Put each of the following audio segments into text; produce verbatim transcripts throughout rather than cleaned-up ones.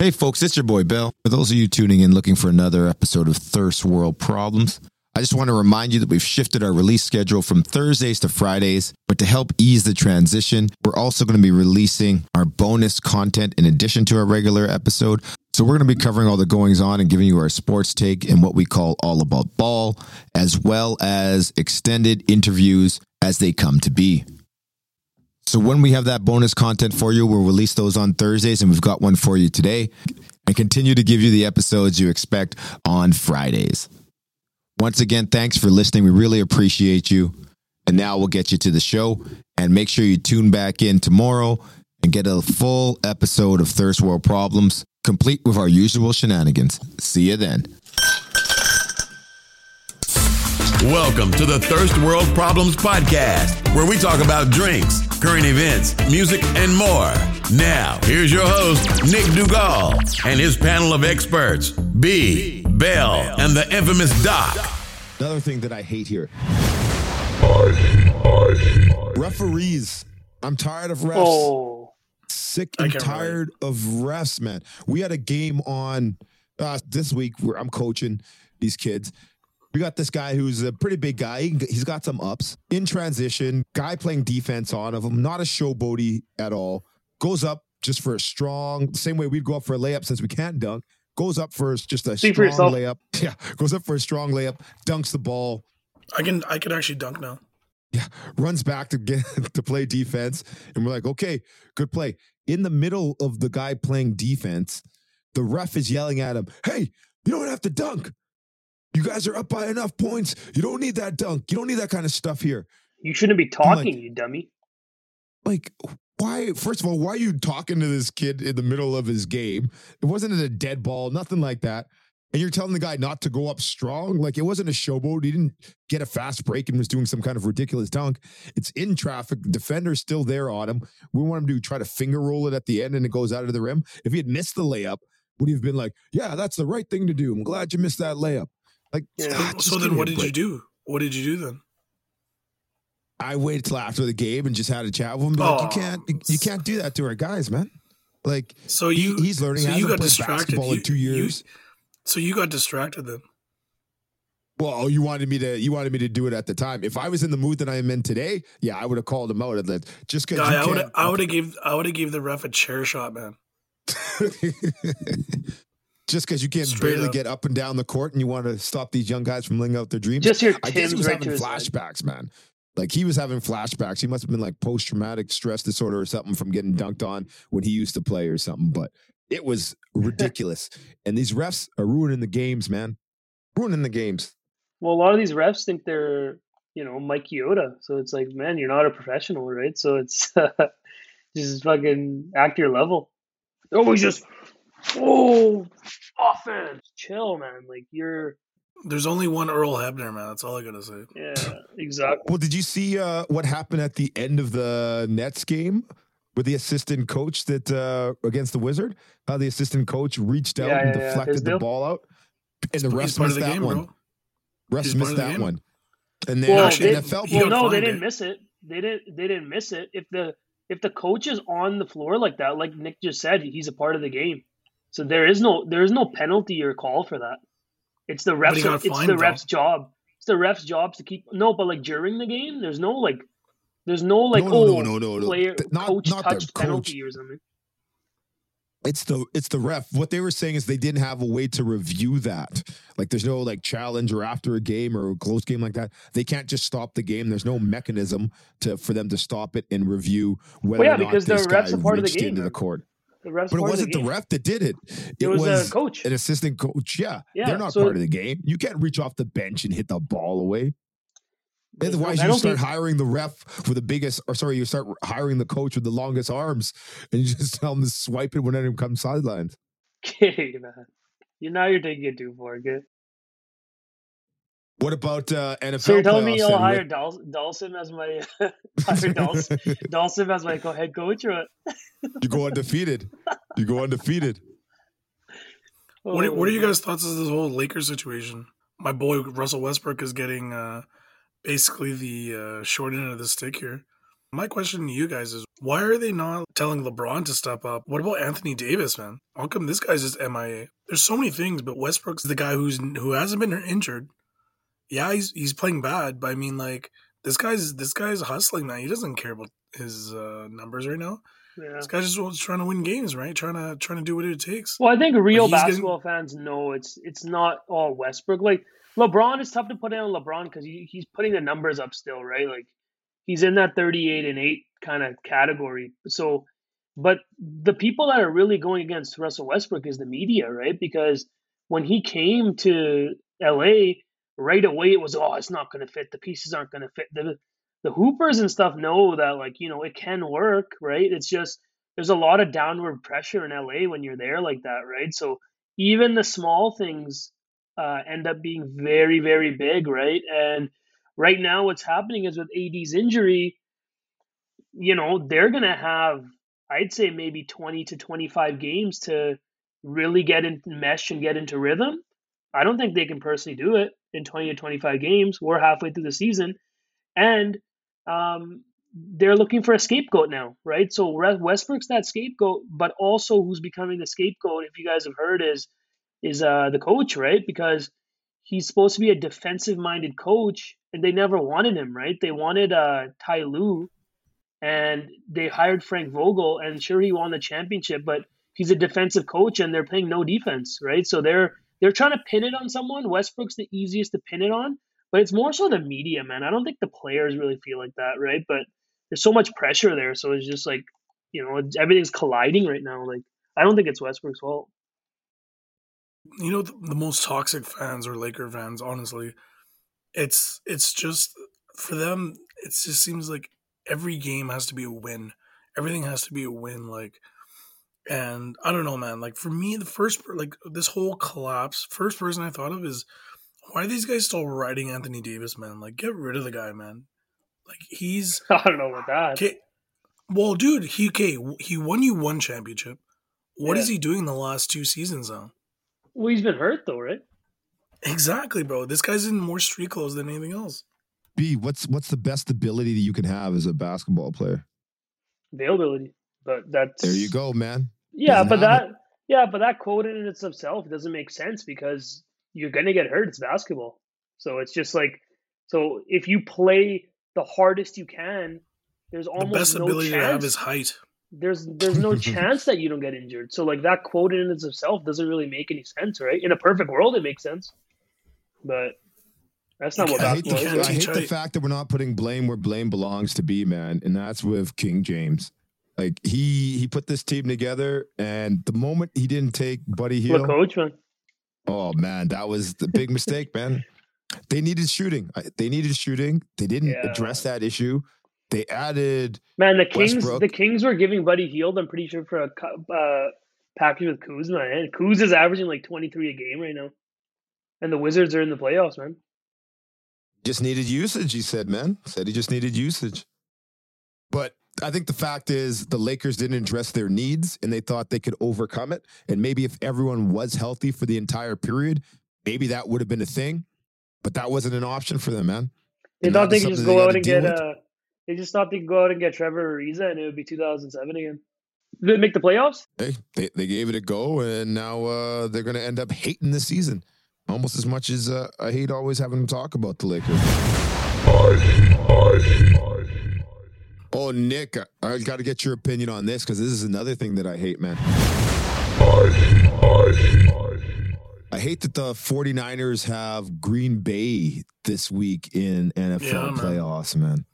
Hey folks, it's your boy Bill. For those of you tuning in looking for another episode of Thirst World Problems, I just want to remind you that we've shifted our release schedule from Thursdays to Fridays, but to help ease the transition, we're also going to be releasing our bonus content in addition to our regular episode. So we're going to be covering all the goings on and giving you our sports take and what we call All About Ball, as well as extended interviews as they come to be. So when we have that bonus content for you, we'll release those on Thursdays, and we've got one for you today, and continue to give you the episodes you expect on Fridays. Once again, thanks for listening. We really appreciate you. And now we'll get you to the show, and make sure you tune back in tomorrow and get a full episode of Thirst World Problems, complete with our usual shenanigans. See you then. Welcome to the Thirst World Problems Podcast, where we talk about drinks, current events, music, and more. Now, here's your host, Nick Dugall, and his panel of experts, B, Bell, and the infamous Doc. Another thing that I hate here. I hate, I hate. Referees. I'm tired of refs. Oh. Sick and tired relate. of refs, man. We had a game on uh, this week where I'm coaching these kids. We got this guy who's a pretty big guy. He's got some ups. In transition, guy playing defense on of him, not a showboaty at all. Goes up just for a strong, same way we'd go up for a layup since we can't dunk. Goes up for just a See strong layup. Yeah, goes up for a strong layup, dunks the ball. I can I can actually dunk now. Yeah, runs back to get to play defense, and we're like, okay, good play. In the middle of the guy playing defense, the ref is yelling at him, hey, you don't have to dunk. You guys are up by enough points. You don't need that dunk. You don't need that kind of stuff here. You shouldn't be talking, like, you dummy. Like, why? First of all, why are you talking to this kid in the middle of his game? It wasn't a dead ball, nothing like that. And you're telling the guy not to go up strong? Like, it wasn't a showboat. He didn't get a fast break and was doing some kind of ridiculous dunk. It's in traffic. Defender's still there on him. We want him to try to finger roll it at the end, and it goes out of the rim. If he had missed the layup, would he have been like, yeah, that's the right thing to do. I'm glad you missed that layup. Like, yeah. God, so then what did you do? What did you do then? I waited till after the game and just had a chat with him. Like, you can't, you can't do that to our guys, man. Like, so you, he, he's learning so how you to got play distracted. basketball you, in two years. You, so you got distracted then. Well, you wanted me to, you wanted me to do it at the time. If I was in the mood that I am in today, yeah, I would have called him out. At that, just because I would, okay. I would have gave, I would have gave the ref a chair shot, man. Just because you can't Straight barely up. get up and down the court and you want to stop these young guys from living out their dreams. Just your I guess he was right having flashbacks, man. Like, he was having flashbacks. He must have been like post-traumatic stress disorder or something from getting dunked on when he used to play or something. But it was ridiculous. And these refs are ruining the games, man. Ruining the games. Well, a lot of these refs think they're, you know, Mike Iuzzolino. So it's like, man, you're not a professional, right? So it's uh, just fucking act your level. Oh, we just... Oh, offense, chill, man. Like, you're. There's only one Earl Hebner, man. That's all I gotta say. Yeah, exactly. Well, did you see uh, what happened at the end of the Nets game with the assistant coach that uh, against the Wizard? How uh, the assistant coach reached out yeah, and yeah, deflected yeah. the ball out, and the refs missed that game, one. Refs missed that one, and then well, they, N F L. Well, no, they didn't it. miss it. They didn't. They didn't miss it. If the if the coach is on the floor like that, like Nick just said, he's a part of the game. So there is no there is no penalty or call for that. It's the refs. It's the refs' job. It's the refs' job to keep no. But like during the game, there's no like, there's no like no, oh no, no, no, player no. Not, coach not touched penalty coach. or something. It's the it's the ref. What they were saying is they didn't have a way to review that. Like, there's no like challenge or after a game or a close game like that. They can't just stop the game. There's no mechanism to for them to stop it and review whether well, yeah, or not this the refs guy reached the game, into man. the court. But it wasn't the, the ref that did it. It, it was, was a coach, an assistant coach. Yeah, yeah they're not so part of the game. You can't reach off the bench and hit the ball away. Otherwise, you start hiring the ref with the biggest, or sorry, you start hiring the coach with the longest arms, and you just tell them to swipe it whenever it comes sidelines. Okay, man, you now you're taking it too far, kid. What about uh, N F L? So you're telling me you'll hire Dal- Dalsim as my hire Dalsim, Dalsim as my co- head coach, or what? You go undefeated. You go undefeated. Oh, what, are, what are you guys' thoughts of this whole Lakers situation? My boy Russell Westbrook is getting uh, basically the uh, short end of the stick here. My question to you guys is, why are they not telling LeBron to step up? What about Anthony Davis, man? How come this guy's just M I A? There's so many things, but Westbrook's the guy who's who hasn't been injured. Yeah, he's he's playing bad, but I mean, like, this guy's this guy's hustling, man. He doesn't care about his uh, numbers right now. Yeah. This guy's just trying to win games, right? Trying to trying to do what it takes. Well, I think real basketball getting... fans know it's it's not all Westbrook. Like, LeBron is tough to put in on LeBron because he, he's putting the numbers up still, right? Like, he's in that thirty-eight and eight kind of category. So, but the people that are really going against Russell Westbrook is the media, right? Because when he came to L A, right away it was, oh, it's not going to fit. The pieces aren't going to fit. The, the hoopers and stuff know that, like, you know, it can work, right? It's just there's a lot of downward pressure in L A when you're there like that, right? So even the small things uh, end up being very, very big, right? And right now, what's happening is with A D's injury, you know, they're going to have, I'd say, maybe twenty to twenty-five games to really get in mesh and get into rhythm. I don't think they can personally do it in twenty to twenty-five games. We're halfway through the season. And um, they're looking for a scapegoat now, right? So Westbrook's that scapegoat, but also who's becoming the scapegoat, if you guys have heard, is, is uh, the coach, right? Because he's supposed to be a defensive-minded coach, and they never wanted him, right? They wanted uh, Ty Lue, and they hired Frank Vogel, and sure, he won the championship, but he's a defensive coach, and they're playing no defense, right? So they're they're trying to pin it on someone. Westbrook's the easiest to pin it on, but it's more so the media, man. I don't think the players really feel like that, right? But there's so much pressure there, so it's just like, you know, everything's colliding right now. Like, I don't think it's Westbrook's fault. You know, the, the most toxic fans are Laker fans, honestly. It's it's just, for them, it just seems like every game has to be a win. Everything has to be a win, like, and I don't know, man. Like, for me, the first, like, this whole collapse, first person I thought of is, why are these guys still riding Anthony Davis, man? Like, get rid of the guy, man. Like, he's... I don't know about that. Okay, well, dude, he, okay, he won you one championship. What yeah. is he doing the last two seasons now? Well, he's been hurt, though, right? Exactly, bro. This guy's in more street clothes than anything else. B, what's what's the best ability that you can have as a basketball player? Availability, but that's there you go, man. Yeah, doesn't but that it. yeah, but that quote in and itself doesn't make sense because you're gonna get hurt. It's basketball, so it's just like so. If you play the hardest you can, there's almost the best no ability chance. to have is height. There's there's no chance that you don't get injured. So like that quote in and of itself doesn't really make any sense, right? In a perfect world, it makes sense. But that's not what basketball is. I hate the fact that we're not putting blame where blame belongs to be, man. And that's with King James. Like he he put this team together, and the moment he didn't take Buddy Hield, what coach, man? Oh man, that was the big mistake, man. They needed shooting. They needed shooting. They didn't yeah. address that issue. They added man the Kings. Westbrook. The Kings were giving Buddy Hield, I'm pretty sure, for a uh, package with Kuzma, and Kuz is averaging like twenty-three a game right now, and the Wizards are in the playoffs, man. Just needed usage, he said, man. Said he just needed usage. But I think the fact is the Lakers didn't address their needs, and they thought they could overcome it. And maybe if everyone was healthy for the entire period, maybe that would have been a thing. But that wasn't an option for them, man. They and thought they could just go out and get a. They just thought they'd go out and get Trevor Ariza, and it would be two thousand seven again. Did they make the playoffs? Hey, they, they gave it a go, and now uh, they're going to end up hating this season. Almost as much as uh, I hate always having them talk about the Lakers. I hate, I hate, I hate. Oh, Nick, I, I got to get your opinion on this, because this is another thing that I hate, man. I hate, I hate, I hate. I hate that the 49ers have Green Bay this week in N F L yeah, playoffs, man. man.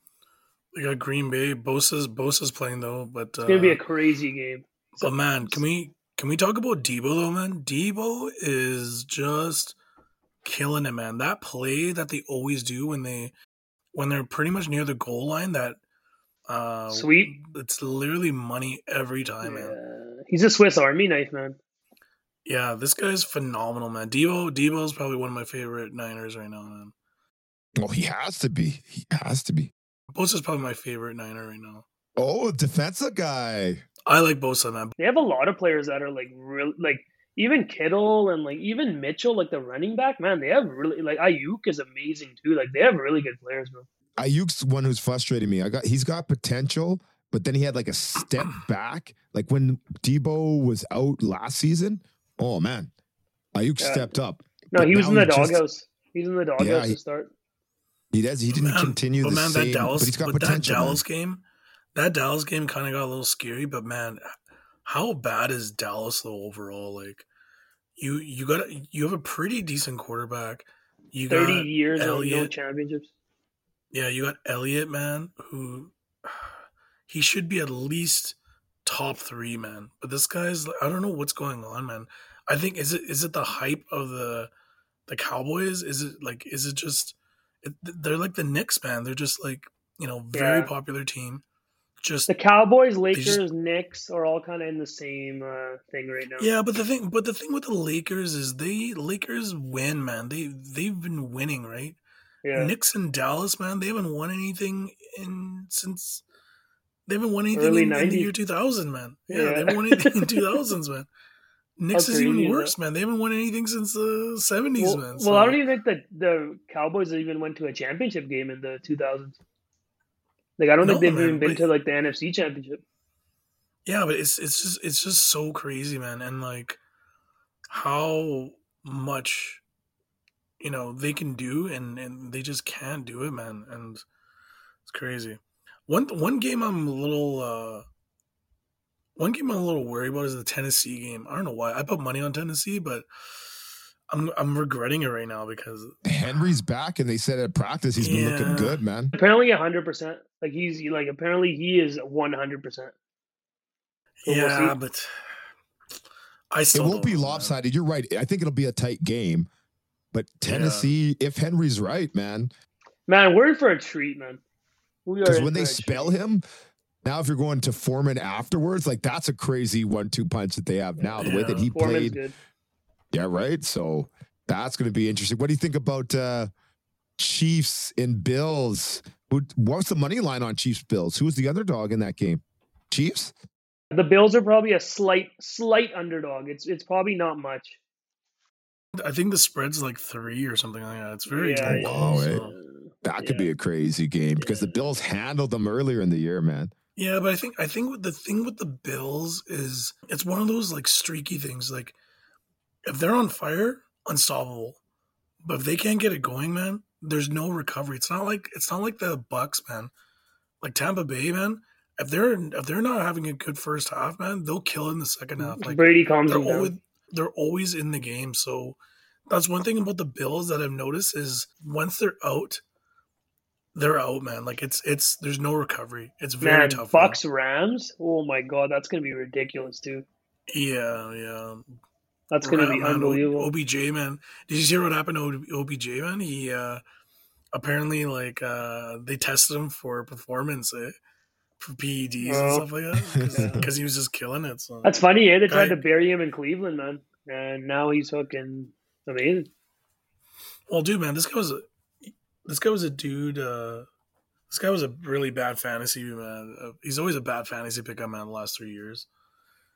We got Green Bay. Bosa's Bosa's playing though, but it's gonna uh, be a crazy game. But man, can we can we talk about Debo though, man? Debo is just killing it, man. That play that they always do when they when they're pretty much near the goal line, that uh, sweep. It's literally money every time, yeah. man. He's a Swiss Army knife, man. Yeah, this guy's phenomenal, man. Debo Debo's probably one of my favorite Niners right now, man. Well, he has to be. He has to be. Bosa's probably my favorite Niner right now. Oh, defensive guy. I like Bosa, man. They have a lot of players that are like real, like even Kittle and like even Mitchell, like the running back, man. They have really like Ayuk is amazing too. Like they have really good players, man. Ayuk's one who's frustrating me. I got he's got potential, but then he had like a step back. Like when Debo was out last season, oh man, Ayuk yeah. stepped up. No, he was in the doghouse. He's in the doghouse yeah, to start. He does. He didn't man, continue the man, same. That Dallas, but he's got but potential. That Dallas game, that Dallas game kind of got a little scary. But man, how bad is Dallas though overall? Like you, you got you have a pretty decent quarterback. You got thirty years of no championships. Yeah, you got Elliot, man, who he should be at least top three, man. But this guy's, I don't know what's going on, man. I think, is it is it the hype of the the Cowboys? Is it like, is it just, it, they're like the Knicks, man. They're just like, you know, very yeah. popular team. Just the Cowboys, Lakers, just, Knicks are all kind of in the same uh, thing right now. Yeah, but the thing, but the thing with the Lakers is they, Lakers win, man. They, they've been winning, right? Yeah. Knicks and Dallas, man, they haven't won anything in since they haven't won anything in, in the year two thousand, man. Yeah, yeah, they haven't won anything in two thousands, man. Knicks is even worse, man. They haven't won anything since the seventies, well, man. So. Well, I don't even think that the Cowboys even went to a championship game in the two thousands. Like, I don't no, think they've man, even been but, to like the N F C championship. Yeah, but it's it's just it's just so crazy, man, and like how much you know, they can do and, and they just can't do it, man. And it's crazy. One one game I'm a little uh, one game I'm a little worried about is the Tennessee game. I don't know why. I put money on Tennessee, but I'm I'm regretting it right now because Henry's back and they said at practice he's yeah. been looking good, man. Apparently one hundred percent. Like he's like apparently he is one hundred percent. So yeah, we'll but I still It won't be lopsided. Man. You're right. I think it'll be a tight game. But Tennessee, yeah. if Henry's right, man. Man, we're in for a treat, man. Because when they spell treat. him, now if you're going to Foreman afterwards, like that's a crazy one two punch that they have now. Yeah. The way that he Foreman's played. Good. Yeah, right? So that's going to be interesting. What do you think about uh, Chiefs and Bills? What's the money line on Chiefs-Bills? Who was the underdog in that game? Chiefs? The Bills are probably a slight, slight underdog. It's It's probably not much. I think the spread's like three or something like that. It's very yeah, wow, so, right? That yeah. could be a crazy game because yeah. the Bills handled them earlier in the year, man. Yeah, but I think I think the thing with the Bills is it's one of those like streaky things. Like if they're on fire, unstoppable. But if they can't get it going, man, there's no recovery. It's not like it's not like the Bucks, man. Like Tampa Bay, man. If they're if they're not having a good first half, man, they'll kill in the second half. Like Brady calms them down. Always, they're always in the game. So that's one thing about the Bills that I've noticed is once they're out, they're out, man. Like it's, it's, there's no recovery. It's very man, tough. Bucks, Rams. Oh my God. That's going to be ridiculous too. Yeah. Yeah. That's going to be man, unbelievable. O B J, man. Did you hear what happened to O B J, man? He, uh, apparently like, uh, they tested him for performance, eh? For P E Ds oh. and stuff like that because yeah. he was just killing it. So. That's funny, yeah. They tried I, to bury him in Cleveland, man, and now he's fucking amazing. Well, dude, man, this guy was a, this guy was a dude. Uh, this guy was a really bad fantasy man. Uh, he's always a bad fantasy pickup man the last three years.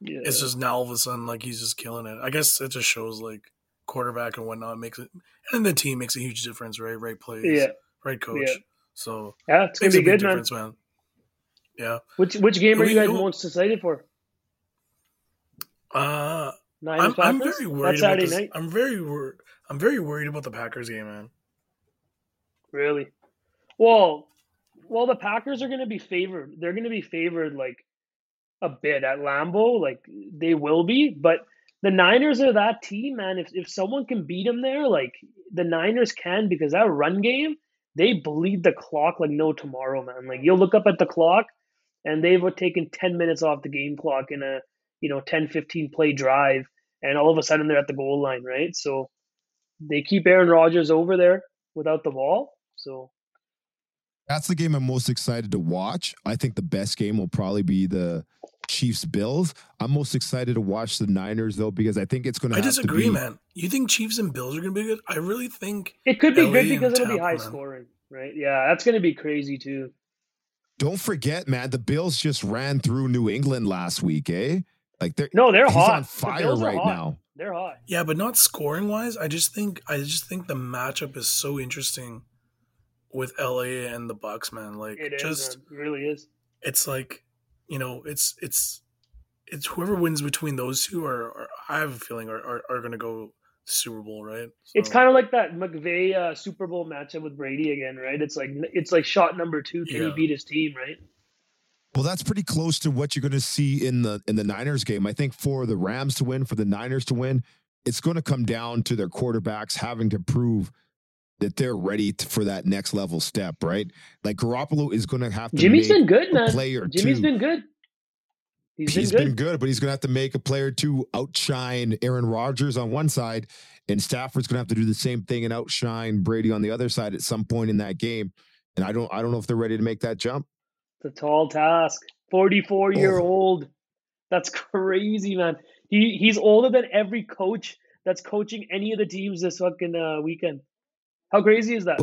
Yeah. It's just now all of a sudden like he's just killing it. I guess it just shows like quarterback and whatnot makes it, and the team makes a huge difference, right? Right plays, yeah. right coach. Yeah. So yeah, it's gonna be a good, man. man. Yeah. Which which game are you guys most excited for? Uh, Nine I'm, I'm very worried. That's Saturday night. I'm very worried. I'm very worried about the Packers game, man. Really? Well, well, the Packers are going to be favored. They're going to be favored like a bit at Lambeau. Like they will be, but the Niners are that team, man. If if someone can beat them there, like the Niners can, because that run game, they bleed the clock like no tomorrow, man. Like you'll look up at the clock. And they've taken ten minutes off the game clock in a, you know, ten, fifteen play drive. And all of a sudden they're at the goal line, right? So they keep Aaron Rodgers over there without the ball. So that's the game I'm most excited to watch. I think the best game will probably be the Chiefs Bills. I'm most excited to watch the Niners though, because I think it's going to I disagree, to be... man. You think Chiefs and Bills are going to be good? I really think it could be L A good because it'll Tampa, be high man. scoring, right? Yeah, that's going to be crazy too. Don't forget, man, the Bills just ran through New England last week, eh? Like they're no, they're he's hot. on fire right hot. now. They're hot. Yeah, but not scoring wise. I just think I just think the matchup is so interesting with L A and the Bucks, man. Like, it just is, it really is. It's like, you know, it's it's it's whoever wins between those two are, are I have a feeling are are, are going to go Super Bowl, right? So. It's kind of like that McVay uh, Super Bowl matchup with Brady again, right? It's like it's like shot number two. Can yeah. he beat his team, right? Well, that's pretty close to what you're going to see in the in the Niners game. I think for the Rams to win, for the Niners to win, it's going to come down to their quarterbacks having to prove that they're ready to, for that next level step, right? Like Garoppolo is going to have to. Jimmy's make been good, man. Player Jimmy's two. been good. He's, he's been, good. been good, but he's going to have to make a player to outshine Aaron Rodgers on one side, and Stafford's going to have to do the same thing and outshine Brady on the other side at some point in that game. And I don't, I don't know if they're ready to make that jump. It's a tall task. forty-four year old. That's crazy, man. He he's older than every coach that's coaching any of the teams this fucking uh, weekend. How crazy is that?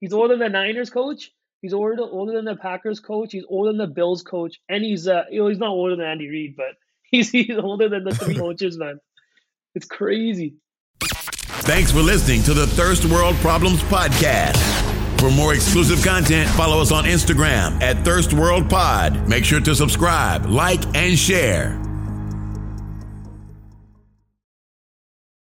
He's older than the Niners coach. He's older, older than the Packers coach. He's older than the Bills coach. And he's uh, you know, he's not older than Andy Reid, but he's, he's older than the three coaches, man. It's crazy. Thanks for listening to the Thirst World Problems podcast. For more exclusive content, follow us on Instagram at Thirst World Pod. Make sure to subscribe, like, and share.